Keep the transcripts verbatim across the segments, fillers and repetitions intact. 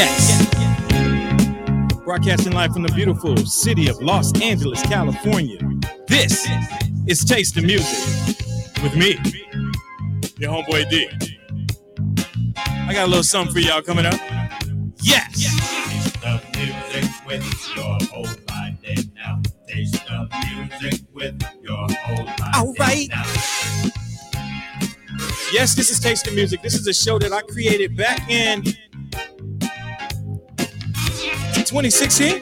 Yes. Broadcasting live from the beautiful city of Los Angeles, California. This is Taste the Music with me, your homeboy D. I got a little something for y'all coming up. Yes. Taste the music with your whole life and now. Taste the music with your whole life. All right. Now. Yes, this is Taste the Music. This is a show that I created back in twenty sixteen.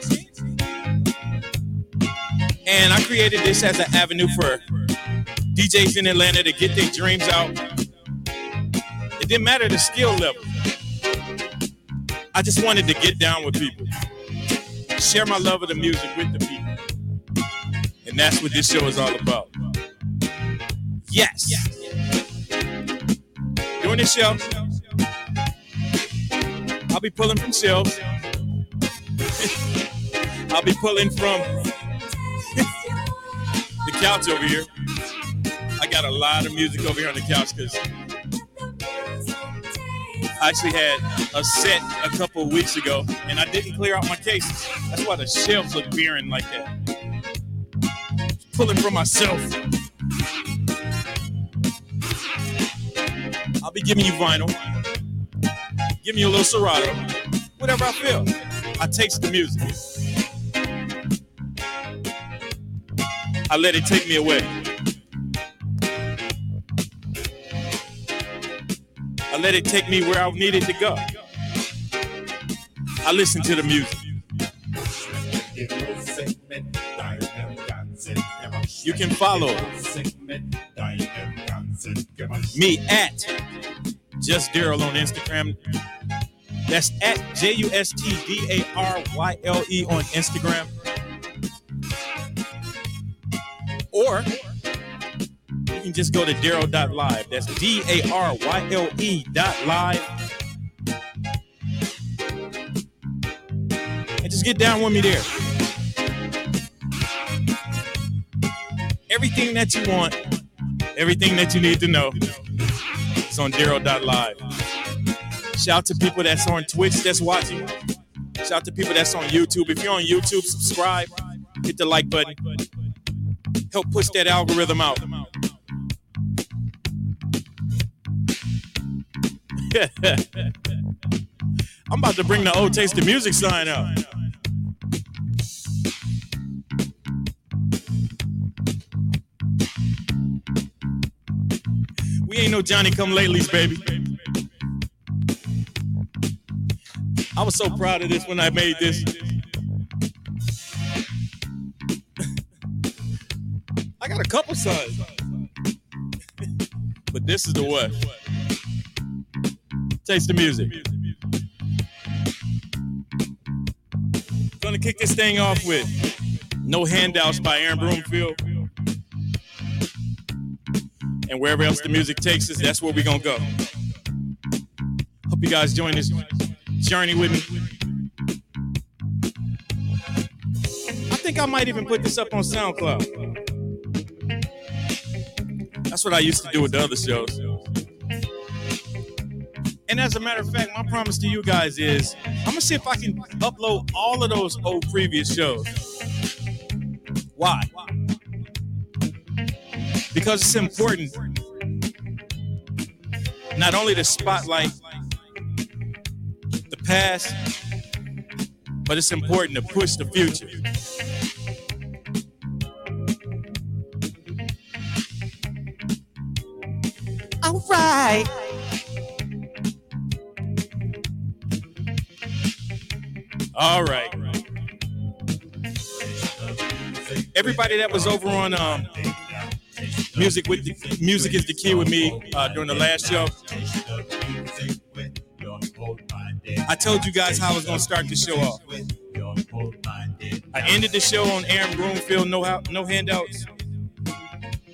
And I created this as an avenue for D Js in Atlanta to get their dreams out. It didn't matter the skill level. I just wanted to get down with people. Share my love of the music with the people. And that's what this show is all about. Yes. Doing this show, I'll be pulling from shelves. I'll be pulling from the couch over here. I got a lot of music over here on the couch because I actually had a set a couple of weeks ago and I didn't clear out my cases. That's why the shelves look barren like that. Pulling from myself. I'll be giving you vinyl, giving you a little Serato, whatever I feel. I taste the music. I let it take me away. I let it take me where I needed to go. I listen to the music. You can follow me at justdaryle on Instagram. That's at J U S T D A R Y L E on Instagram. Or you can just go to Daryle dot live. That's D A R Y L E dot live. And just get down with me there. Everything that you want, everything that you need to know, it's on Daryle dot live. Shout out to people that's on Twitch that's watching. Shout out to people that's on YouTube. If you're on YouTube, subscribe, hit the like button. Help push that algorithm out. I'm about to bring the old Taste of Music sign out. We ain't no Johnny come latelys, baby. I was so proud of this when I made this. I got a couple sons. But this is the what? Taste the music. Gonna kick this thing off with No Handouts by Aaron Broomfield. And wherever else the music takes us, that's where we're going to go. Hope you guys join this journey with me. I think I might even put this up on SoundCloud. That's what I used to do with the other shows. And as a matter of fact, my promise to you guys is, I'm going to see if I can upload all of those old previous shows. Why? Because it's important not only to spotlight the past, but it's important to push the future. All right. All right. Everybody that was over on... um. Music with the, music is the key with me uh, during the last show. I told you guys how I was going to start the show off. I ended the show on Aaron Broomfield, no how, no handouts.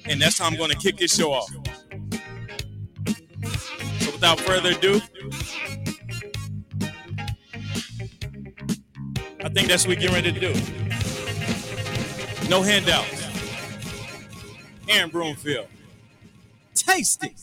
And that's how I'm going to kick this show off. So without further ado, I think that's what we're getting ready to do. No handouts. Aaron Broomfield. Taste it.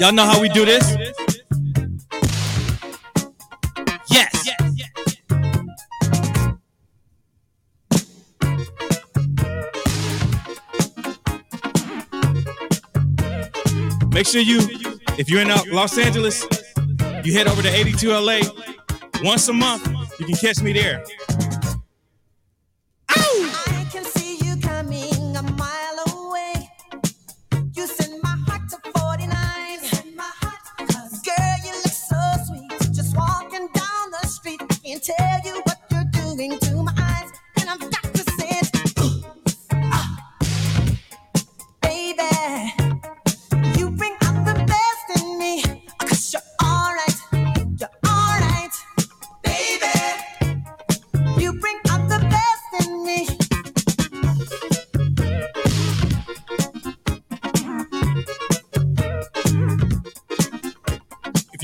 Y'all know how we do this? Yes. Make sure you, if you're in Los Angeles, you head over to eighty-two L A once a month. You can catch me there.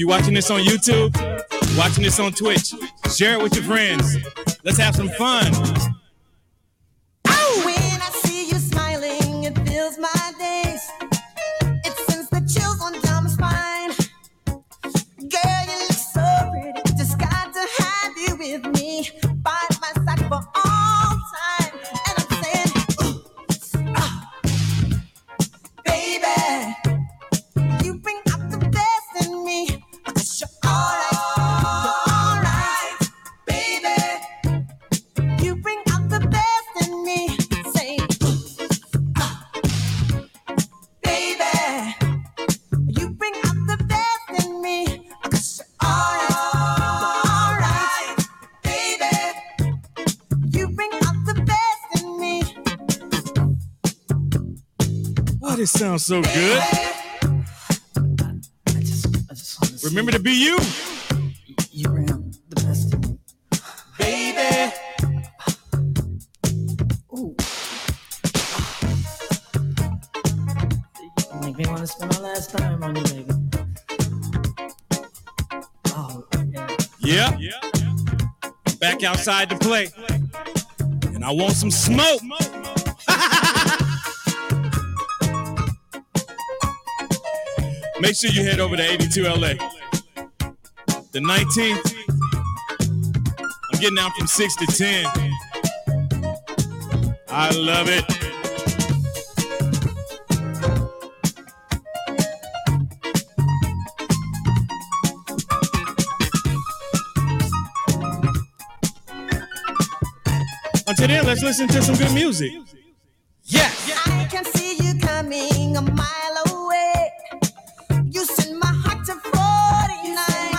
Watching this on YouTube, watching this on Twitch, share it with your friends. Let's have some fun. Oh, when I see you smiling, it fills my days. It sends the chills on down my spine. Girl, you look so pretty. Just got to have you with me. By my side for all time. And I'm saying, ooh, ah, baby, you bring out the best in me. You're all right, baby. You bring out the best in me. Say, baby, you bring out the best in me. You're all right, baby. You bring out the best in me. Oh, this sounds so good. Remember to be you. You bring out the best in me, baby. Ooh, you make me want to spend my last dime on you, baby. Oh, yeah. Yeah. Yeah. Back outside to play, and I want some smoke. Make sure you head over to eighty-two L A. The nineteenth, I'm getting out from six to ten. I love it. Until then, let's listen to some good music. Yes. I can see you coming a mile away. You send my heart to forty-nine.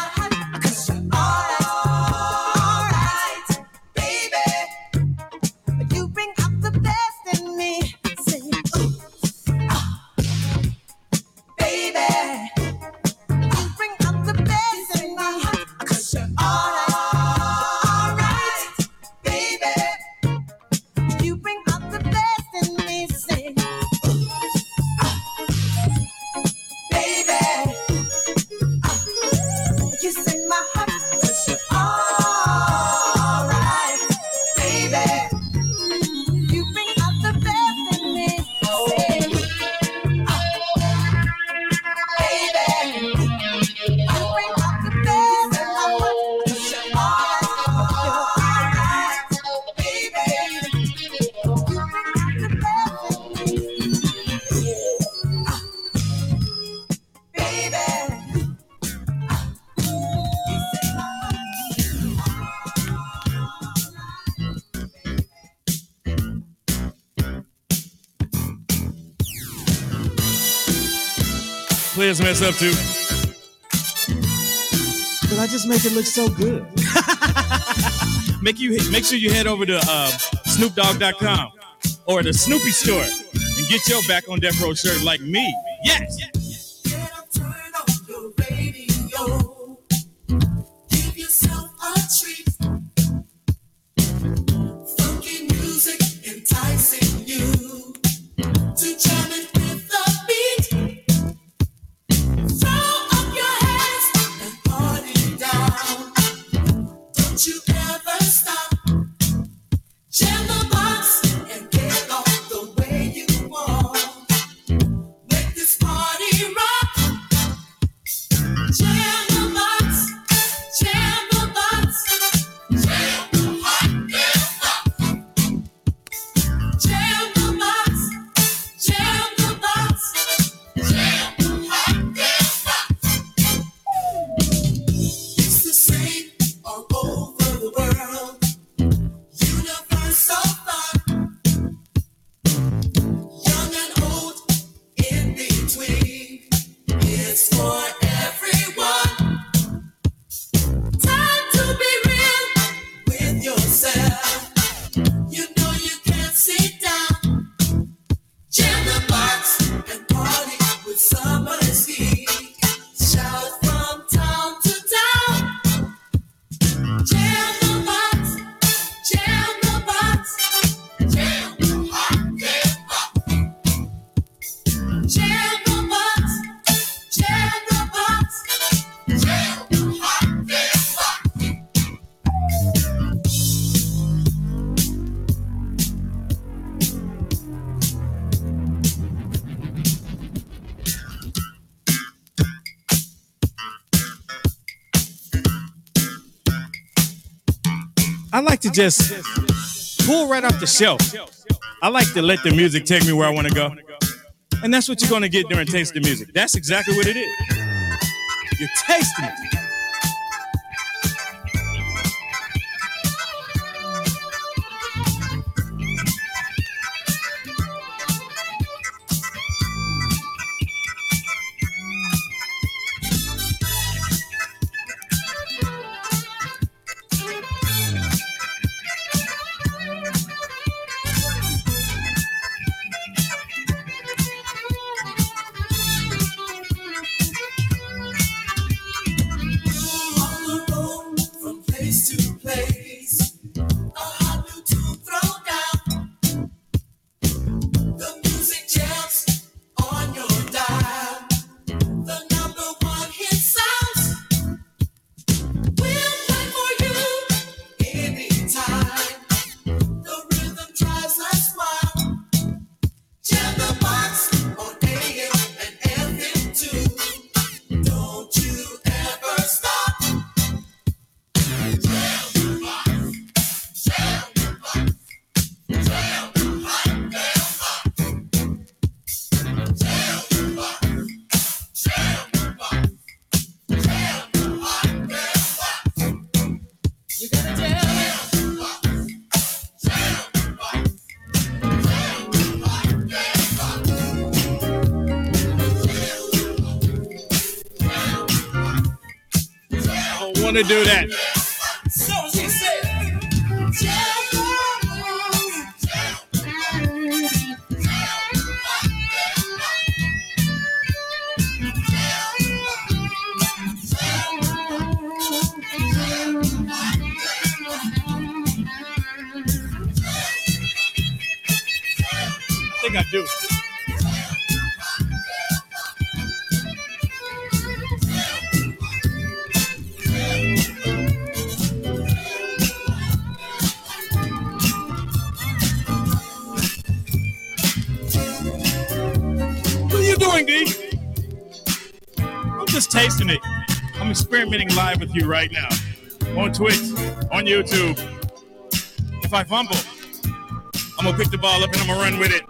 play his mess up too. But I just make it look so good. Make you make sure you head over to uh, Snoop Dogg dot com or the Snoopy store and get your Back on Death Row shirt like me. Yes. I like to just pull right off the shelf. I like to let the music take me where I want to go. And that's what you're going to get during Taste the Music. That's exactly what it is. You're tasting it. To do that. So she said, I think I do. Tasting it. I'm experimenting live with you right now. On Twitch, on YouTube. If I fumble, I'm going to pick the ball up and I'm going to run with it.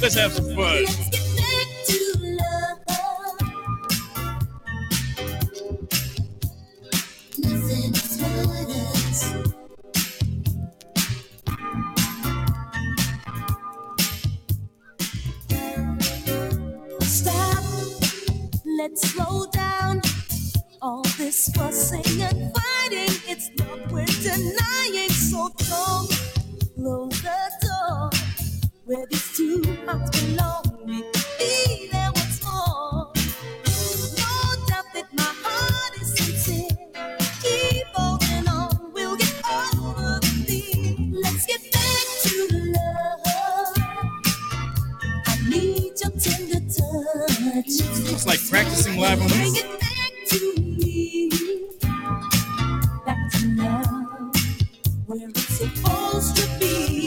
Let's have some fun. Let's get back to love. Nothing is what it is. Let's slow down. All this fussing and fighting, it's not worth denying. So don't close the door where these two hearts belong. We can be there once more. No doubt that my heart is sincere. Keep holding on, we'll get over the thing. Let's get back to love. I need your tender touch. Looks like practicing live on this.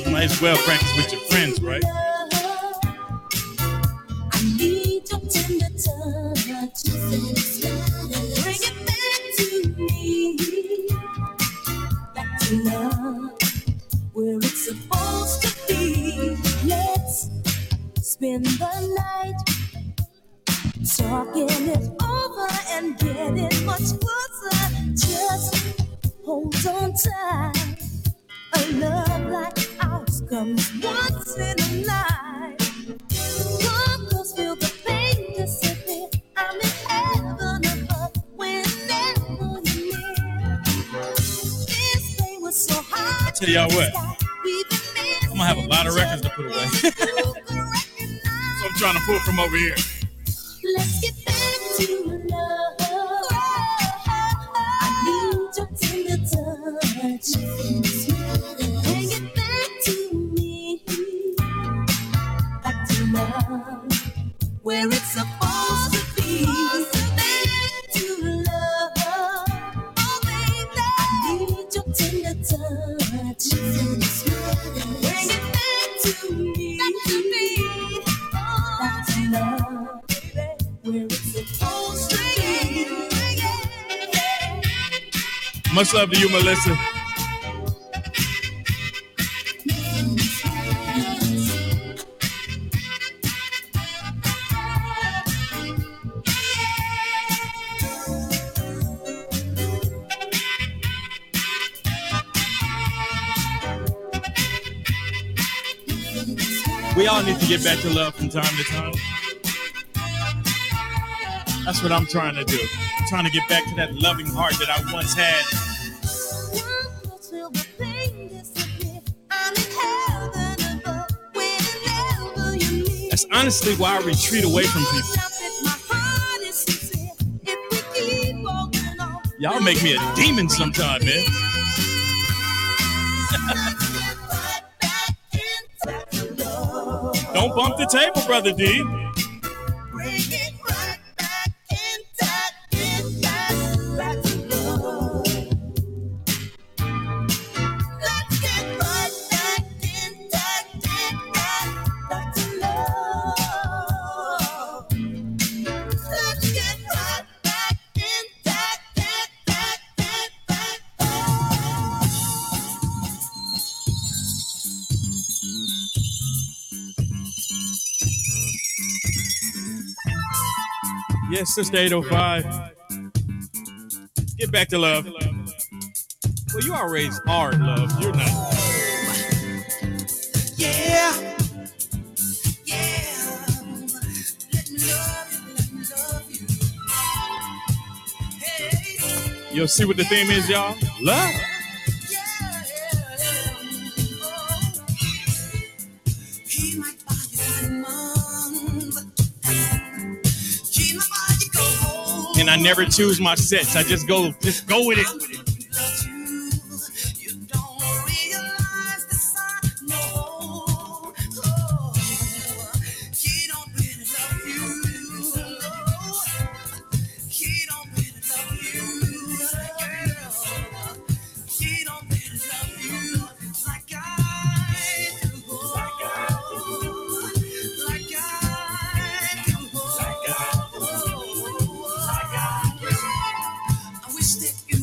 Might as well practice with your friends, right? I need your tender touch. Bring it back to me. Back to love, where it's supposed to be. Let's spend the night talking it over and getting much closer. Just hold on tight. A love like ours comes once in a life. Come close, feel the pain disappear. I'm in heaven above whenever you're near. This thing was so hard. I tell y'all what, I'm gonna have a lot of records to put away. So I'm trying to pull from over here. Let's get back to love. I need your tender touch. Where it's supposed to be. Back to love. Oh, baby. I need your tender touch. Bring it back to me. Back to me. Oh, back to love. Baby. Where it's supposed to be. Much love to you, Melissa. We all need to get back to love from time to time. That's what I'm trying to do. I'm trying to get back to that loving heart that I once had. That's honestly why I retreat away from people. Y'all make me a demon sometime, man. Don't bump the table, Brother D. Bring it right back in touch, in touch, back to love. Let's get right back in touch, in touch, back to love. Let's get right back in touch, in touch, in touch, back to yes, Sister eight oh five. Get back to love. Well, you already are in love. You're not. Yeah. Yeah. Let me love you. Let me love you. Hey. You'll see what the theme is, y'all. Love. And I never choose my sets. I just go, just go with it. Wish that you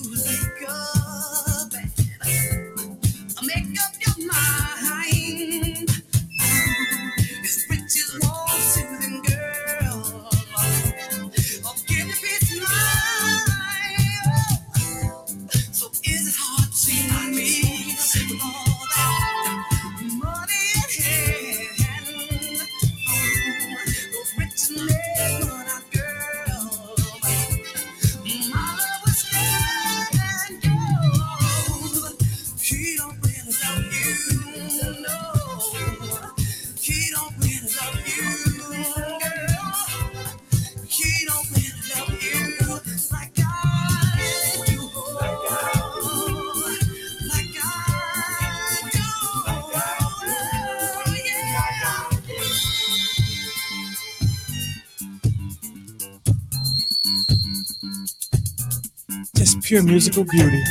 pure musical beauty.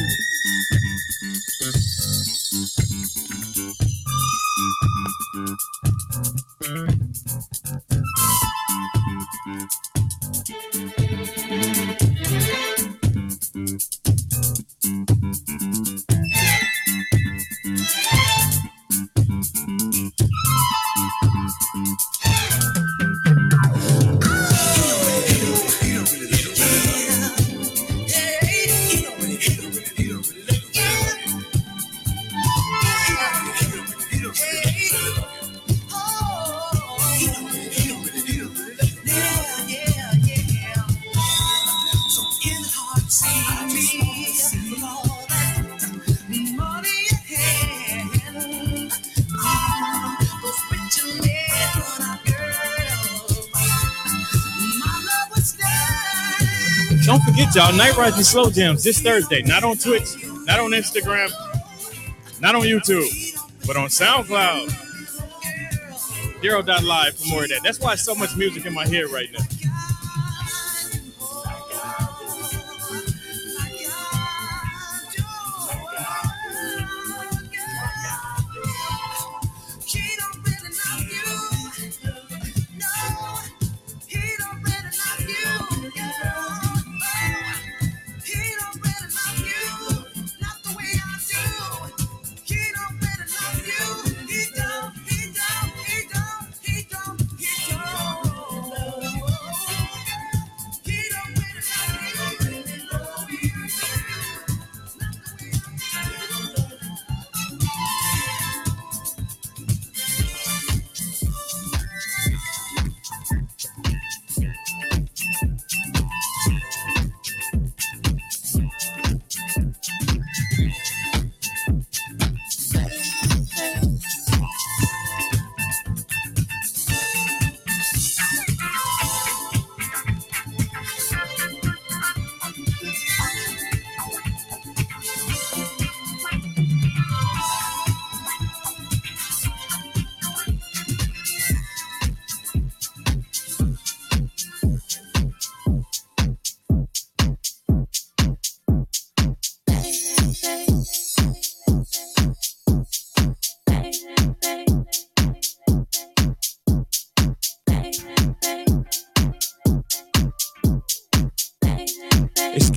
Y'all, Night Rising Slow Jams this Thursday, not on Twitch, not on Instagram, not on YouTube, but on SoundCloud, Daryle dot live for more of that. That's why so much music in my head right now.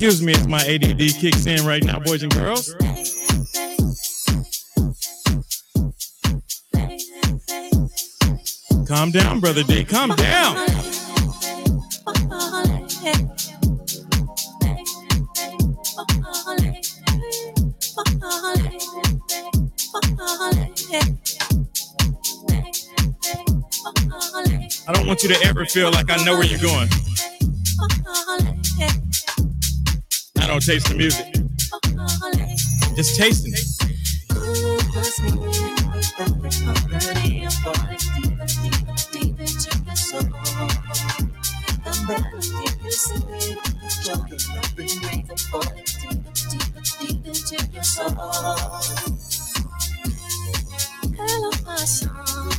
Excuse me if my A D D kicks in right now, boys and girls. Calm down, Brother D. Calm down. I don't want you to ever feel like I know where you're going. Don't taste the music. Just tasting it. Hello, my song.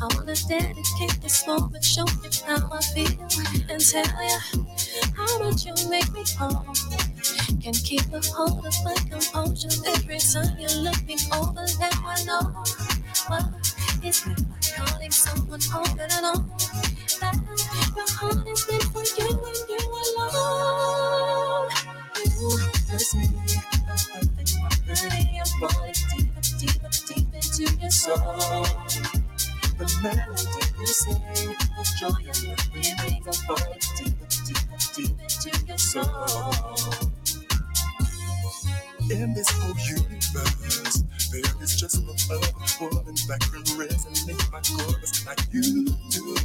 I wanna dedicate this moment, show you how I feel, and tell you how much you make me whole. Can keep a hold of my composure every time you look me over. Now I know well, it's been like calling someone over and on. That my heart is meant for you and you alone. You trust me, I'm burning your body deep, deep, deep into your soul. The melody you sing, the joy and the feeling of falling deep, deep, deep into your soul. In this whole universe, there is just no other woman that can resonate my chorus like you do.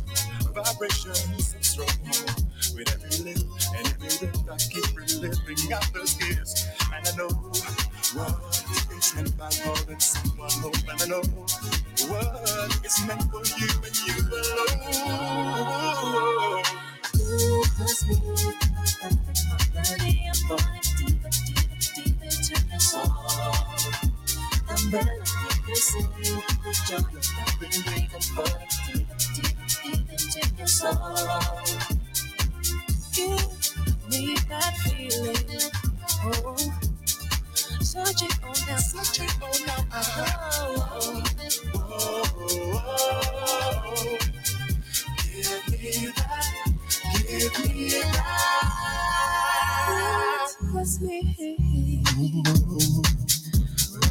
Vibrations so strong, with every lip and every lift I keep reliving out those gifts. And I know what is meant by calling someone home. And I know what is meant for you and you alone. You must be perfect for burning a deep, deep. So, I'm burning you, singing the joy of every night and falling deep, deep, deep into your soul. Give me that feeling, oh. Search it on now, search it on now, oh, oh, oh, oh. Give me that, give me that. It was me.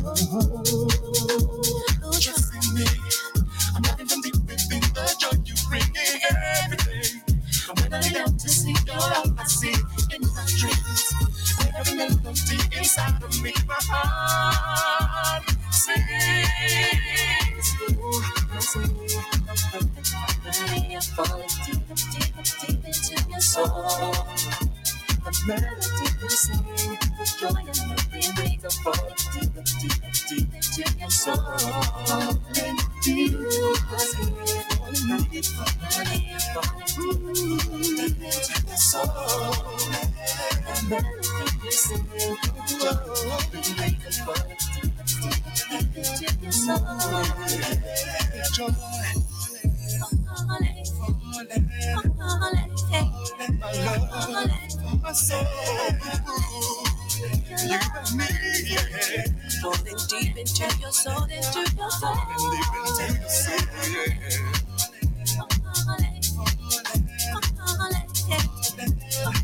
Oh, oh, oh. Just in me. I'm not even the thing, the joy you bring in everything. I'm when I lay down to see your love, I see in my dreams. Every melody inside of me, my heart sings. Ooh, I see I'm falling deep, deep, deep into your soul. The melody you sing, the joy and the feeling of falling deep, deep, deep into your soul. Falling deep, I see falling deep, falling deep into your soul. The melody you sing, the joy and the feeling of falling deep, deep, deep into your soul. The joy. All in, all in, all in my love, my soul. You and me, yeah. Falling deep into your soul, into your soul. Falling deep into your soul, yeah. All in, all in, all in, all in,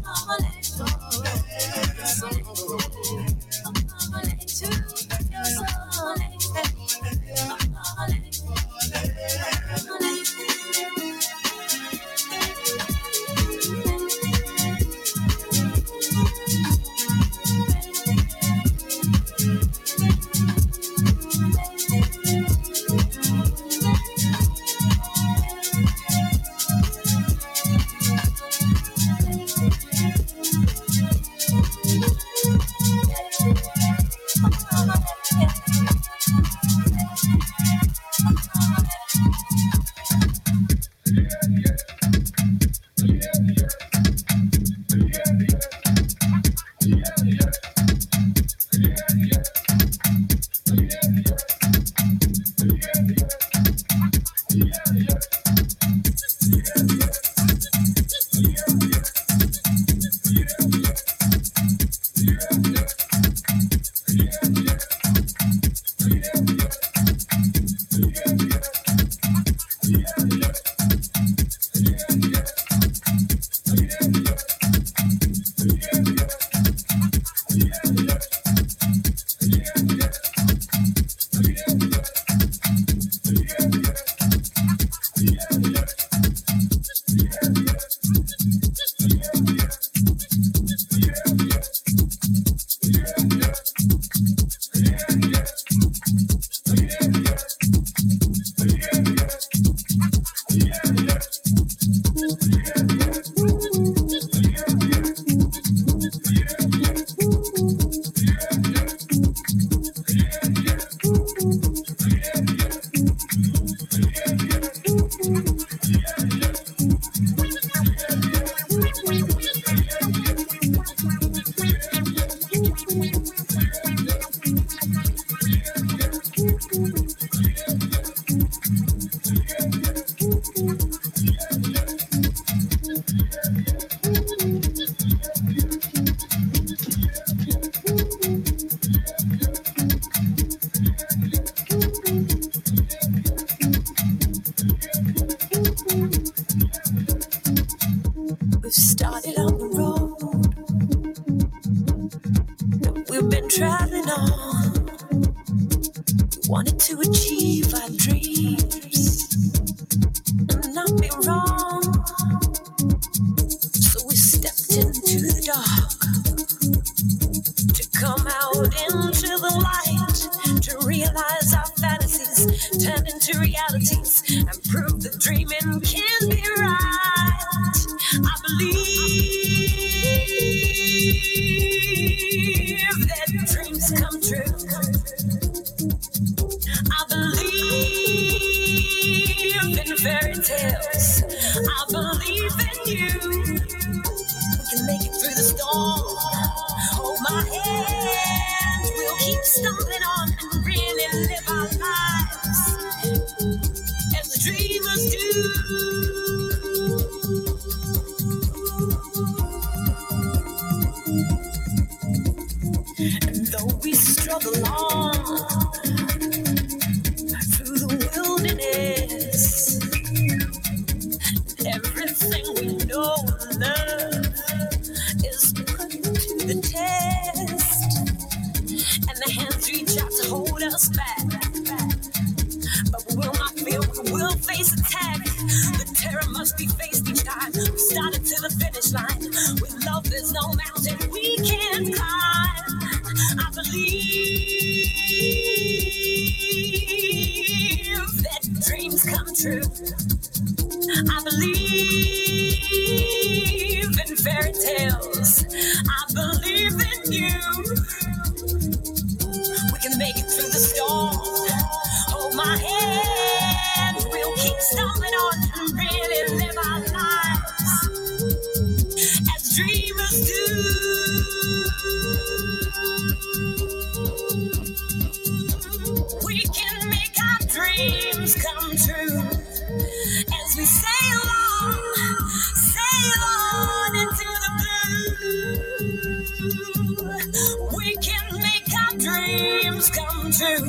all in. to hold us back. But we will not fail, we will face attack. The terror must be faced each time. We started to the finish line. With love, there's no mountain we can't climb. I believe that dreams come true. I believe in fairy tales. I believe in you. We can make it through the storm. Hold my hand. We'll keep stumbling on and really live our lives as dreamers do. We can make our dreams come true. As we sail on, sail on into the blue. We can make our dreams come true.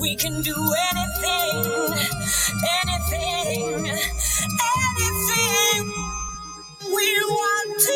We can do anything, anything, anything we want to.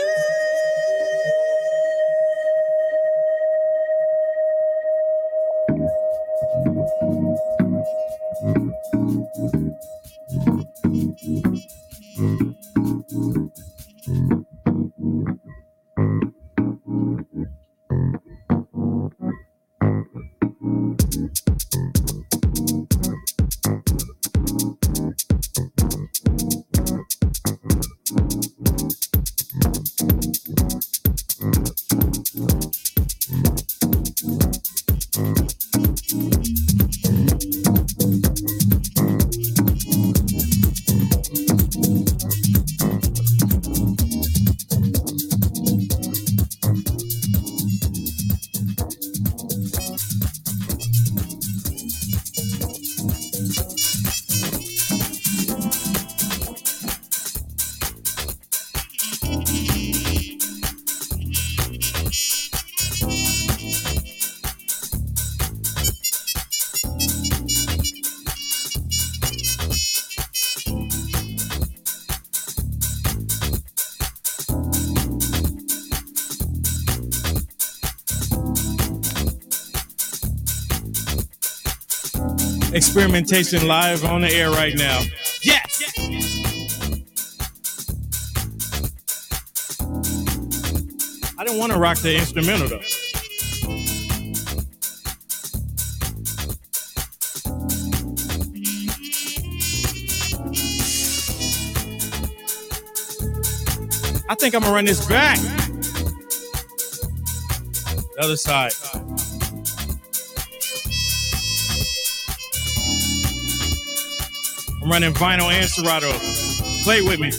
Experimentation live on the air right now. Yes! I didn't want to rock the instrumental though. I think I'm gonna run this back. The other side. I'm running vinyl and Serato. Play with me.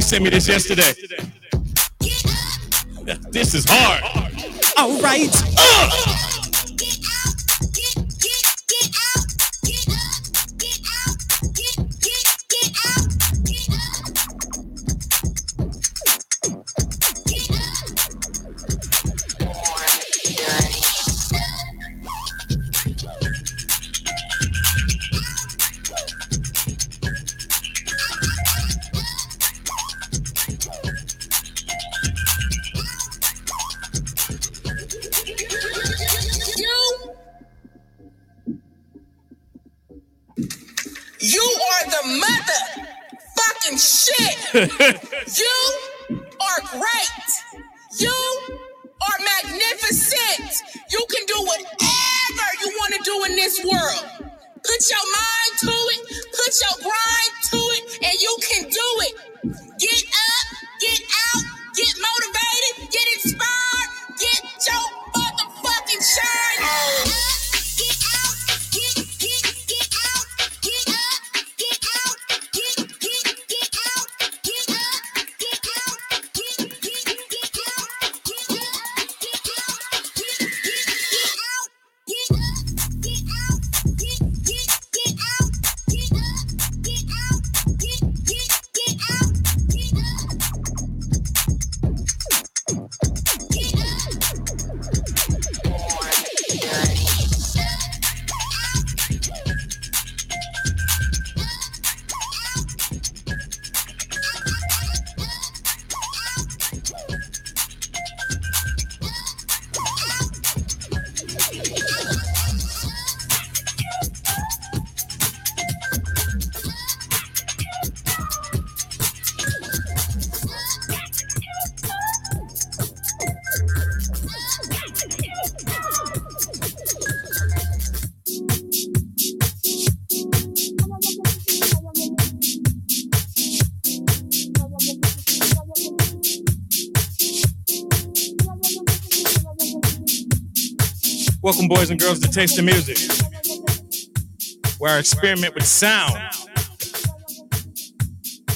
Sent me this yesterday. This is hard. All right. This world. Put your mind to it. Put your grind to it, and you can do it. Get up, get out, get motivated, get inspired, get your motherfucking shine. Get up, get out, get, get, get out, get up, get out, get, get, get out, get up, get out, get, get, get out, get up, get out, get, get, get out, get up, get out, get, get, get out, get up, get out, get, get, get out, get up, get Welcome, boys and girls, to Taste the Music, where I experiment with sound.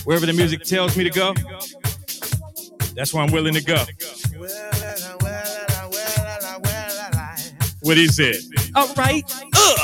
Wherever the music tells me to go, that's where I'm willing to go. What he said. All right. Ugh.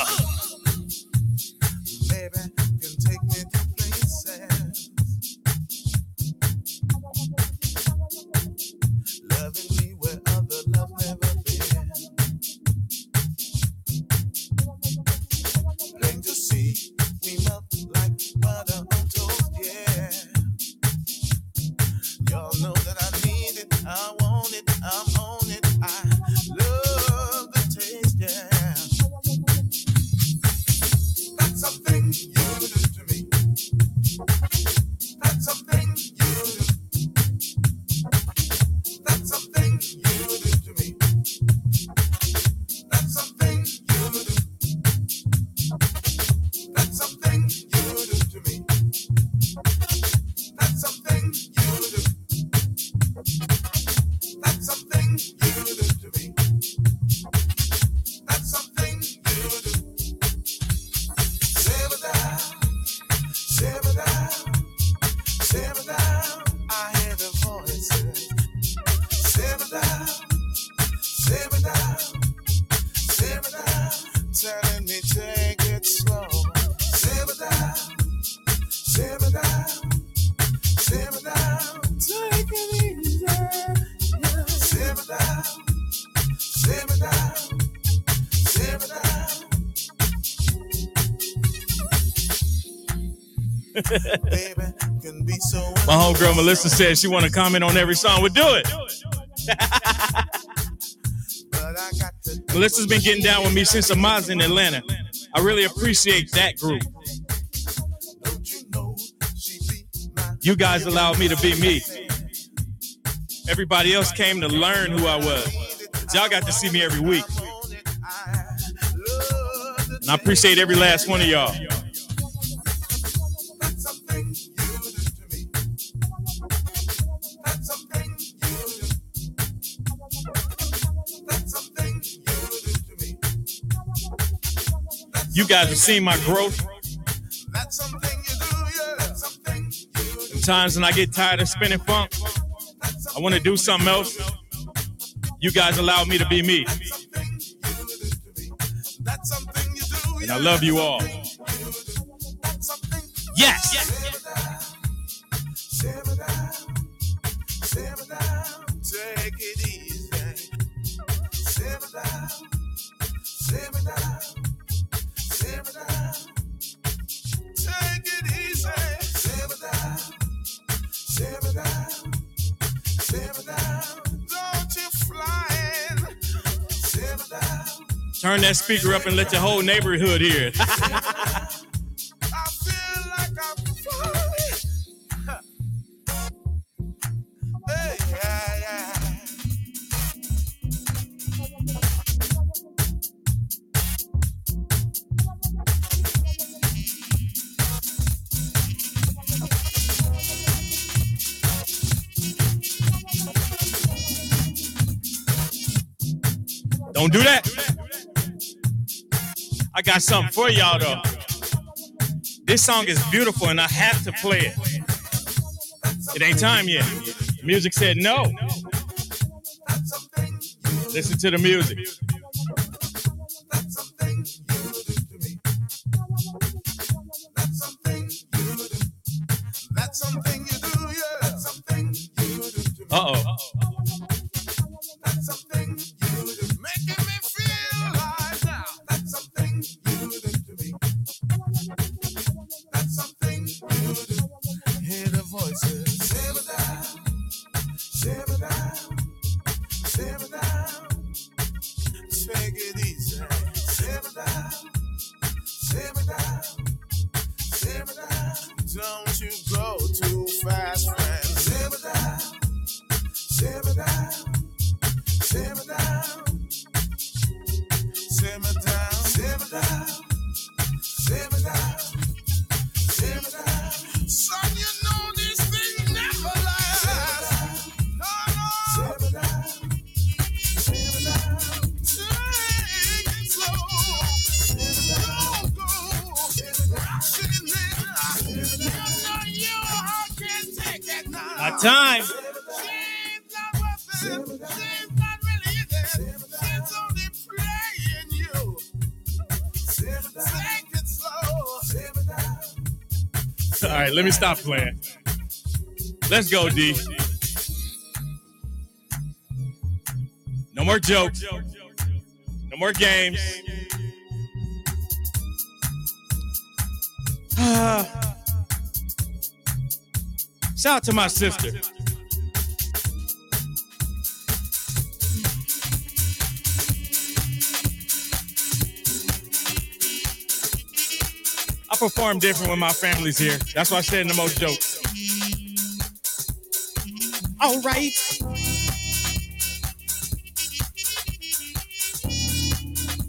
My homegirl Melissa said she want to comment on every song. We'll do it. Melissa's been getting down with me since Amaz in Atlanta. I really appreciate that group. You guys allowed me to be me. Everybody else came to learn who I was. Y'all got to see me every week. And I appreciate every last one of y'all. You guys have seen my growth. Sometimes when I get tired of spinning funk, I want to do something else. You guys allow me to be me. And I love you all. Yes! Turn that speaker up and let your whole neighborhood hear it. Don't do that. I got something for y'all, though. This song is beautiful, and I have to play it. It ain't time yet. The music said no. Listen to the music. Uh-oh. Let me stop playing. Let's go, D. No more jokes. No more games. Ah. Shout out to my sister. Perform different when my family's here. That's why I said the most jokes. All right.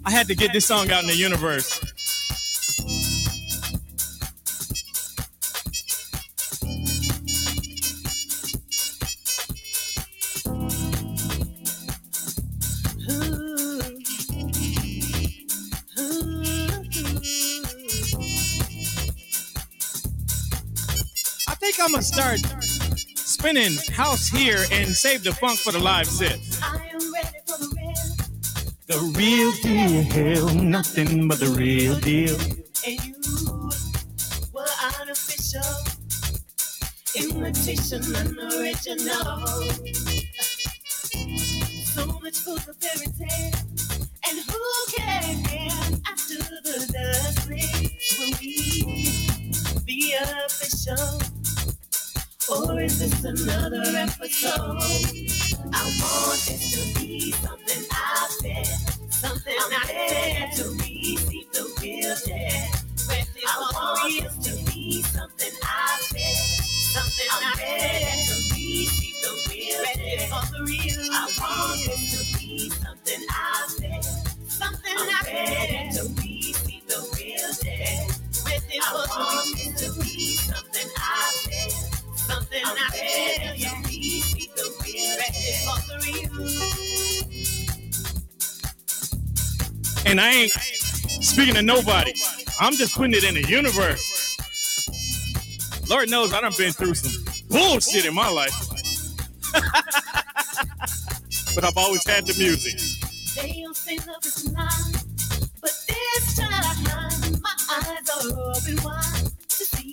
I had to get this song out in the universe. I'm gonna start spinning house here and save the funk for the live set. I am ready for the real, the real deal, hell, nothing but the real deal. And you were artificial, imitation and original. So much for the fairy tale, and who cares after the dust will we be official? Or is this another episode? I want this to be something I've said, something I've said to receive the realness. I want this to be something I've said, something I've said to receive the realness. I want this to be something I've said, something I've said to receive the realness. I want this to be something I've said. Something I'm not better, you need me to be ready for the real. And I ain't speaking to nobody. I'm just putting it in the universe. Lord knows I done been through some bullshit in my life. But I've always had the music. They don't say love is mine, but this time my eyes are open wide to see.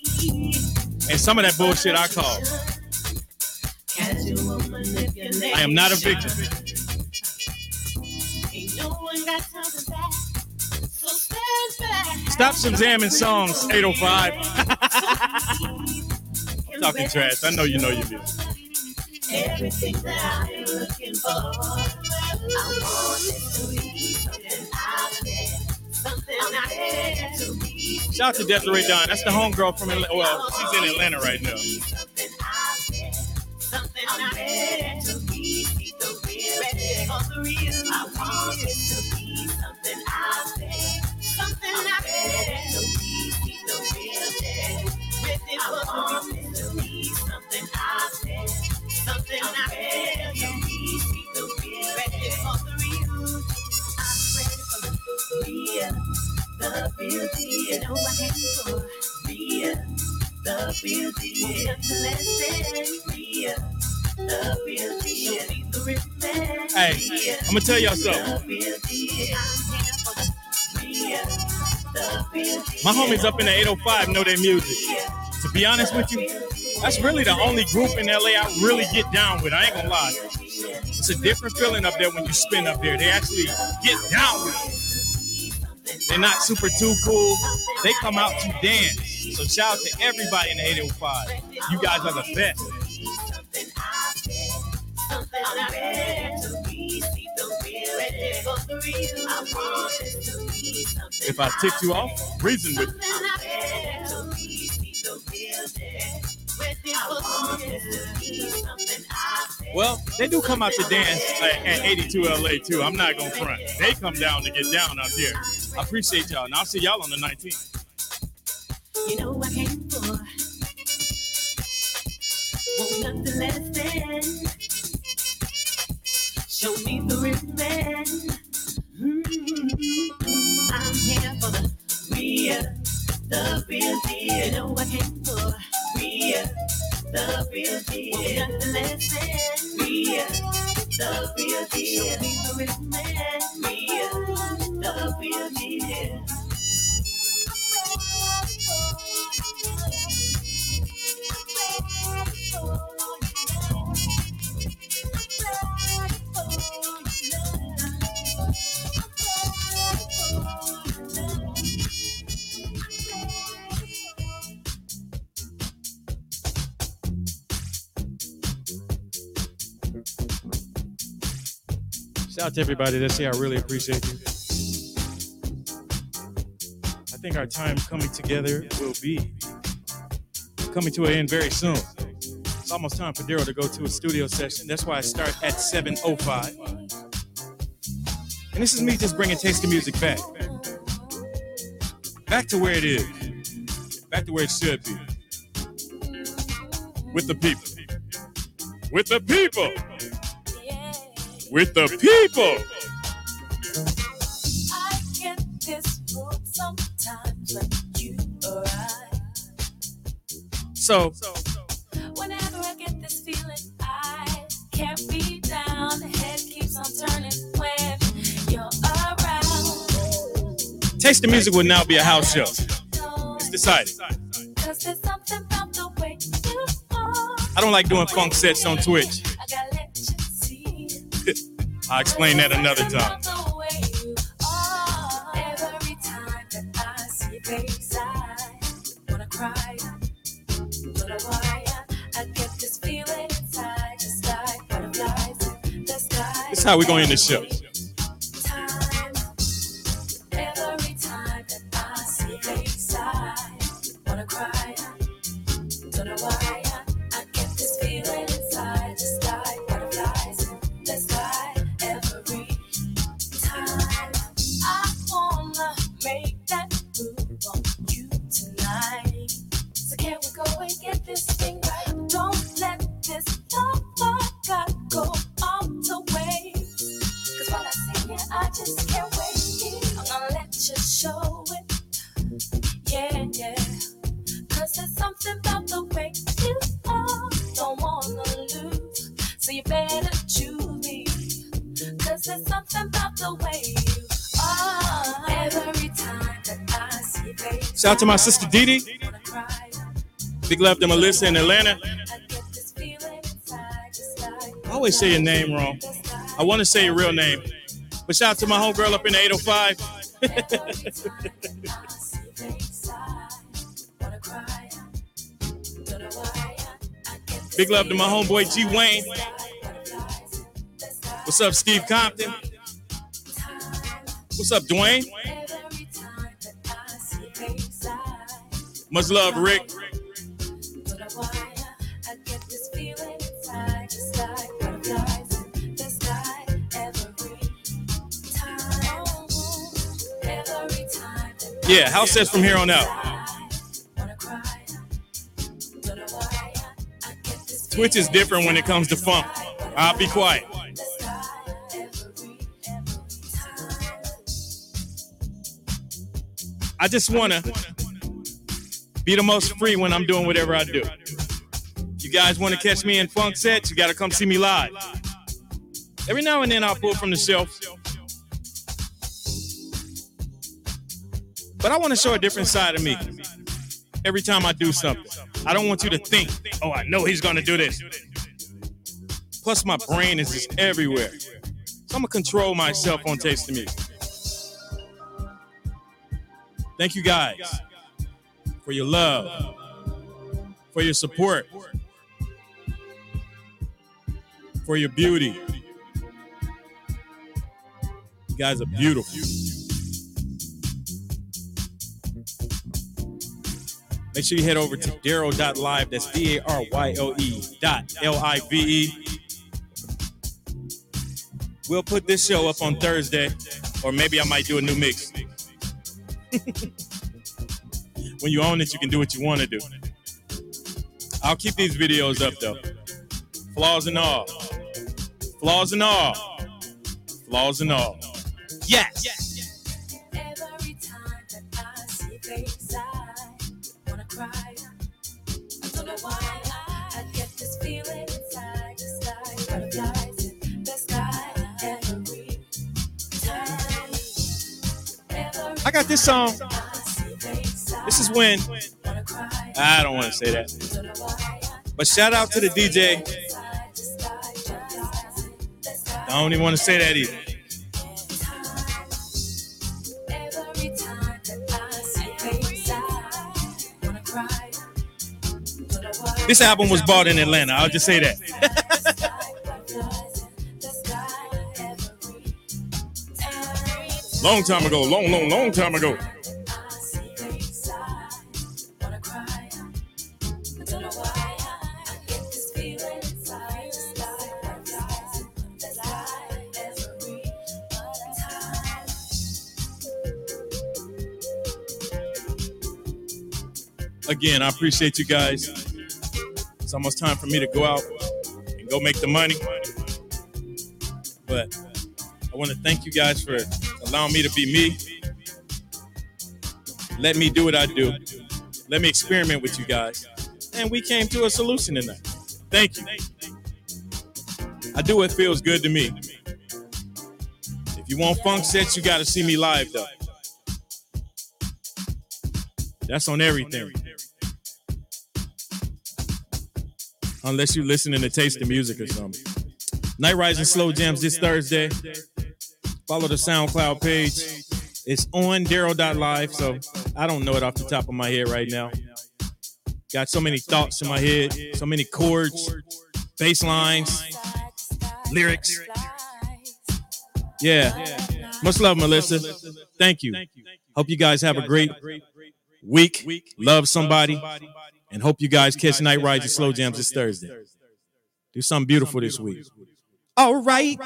And some of that bullshit I call. I am not a victim. Stop Shazaming songs, eight oh five. I'm talking trash. I know you know you do. Everything that I am looking for, I want it to be something I've said, something I've said to be. Shout out to Desiree Dunn. That's the homegirl from Atlanta. Well, she's in Atlanta right now. real deal. Hey, I'm gonna tell y'all something. My homies up in the eight oh five know their music. To be honest with you, that's really the only group in L A I really get down with. I ain't gonna lie. It's a different feeling up there when you spin up there. They actually get down with it. They're not super too cool. They come out to dance. So shout out to everybody in the eight oh five. You guys are the best. If I tick you off, reason with me. Well, they do come out to dance at eighty-two L A too. I'm not gonna front. They come down to get down out here. I appreciate y'all, and I'll see y'all on the nineteenth. You know what I came for? Won't nothing less than. Show me the ribbon. Mm-hmm. I'm here for the real, the real deal. You know I came for real, the real deal. Won't nothing less than real, the real deal. Show me the ribbon. Real, the real deal. Shout out to everybody that's here. I really appreciate you. I think our time coming together will be coming to an end very soon. It's almost time for Daryle to go to a studio session. That's why I start at seven oh five. And this is me just bringing Taste the Music back. Back to where it is. Back to where it should be. With the people. With the people. With the people. I get this world sometimes when you arrive. So, whenever I get this feeling, I can't be down. The head keeps on turning when you're around. Taste the Music will now be a house show. It's decided. Because there's something about the way you are. I don't like doing funk sets on Twitch. I'll explain that another time. That's how we're going to end the show. Shout out to my sister Didi. Big love to Melissa in Atlanta. I always say your name wrong. I want to say your real name. But shout out to my homegirl up in the eight oh five. Big love to my homeboy G Wayne. What's up, Steve Compton? What's up, Dwayne? Much love, Rick. Yeah, house sets from here on out. Twitch is different when it comes to funk. I'll be quiet. I just want to be the most free when I'm doing whatever I do. You guys want to catch me in funk sets? You got to come see me live. Every now and then I'll pull from the shelf. But I want to show a different side of me every time I do something. I don't want you to think, oh, I know he's going to do this. Plus, my brain is just everywhere. So I'm going to control myself on Taste the Music. Thank you guys for your love, for your support, for your beauty. You guys are beautiful. Make sure you head over to Daryle dot live. That's D A R Y L E dot L I V E. We'll put this show up on Thursday, or maybe I might do a new mix. When you own it, you can do what you want to do. I'll keep these videos up, though. Flaws and all. Flaws and all. Flaws and all. Yes! Yes. I got this song. This is when, I don't want to say that, but shout out to the D J. I don't even want to say that either. This album was bought in Atlanta. I'll just say that. Long time ago, long, long, long time ago. Again, I appreciate you guys. It's almost time for me to go out and go make the money. But I want to thank you guys for allow me to be me. Let me do what I do. Let me experiment with you guys. And we came to a solution tonight. Thank you. I do what feels good to me. If you want funk sets, you got to see me live, though. That's on everything. Unless you're listening to Taste the Music or something. Night Rising Slow Jams this Thursday. Follow the SoundCloud page. It's on Daryle dot live, so I don't know it off the top of my head right now. Got so many thoughts in my head, so many chords, bass lines, lyrics. Yeah. Much love, Melissa. Thank you. Hope you guys have a great week. Love somebody. And hope you guys catch Night Rides and Slow Jams this Thursday. Do something beautiful this week. All right.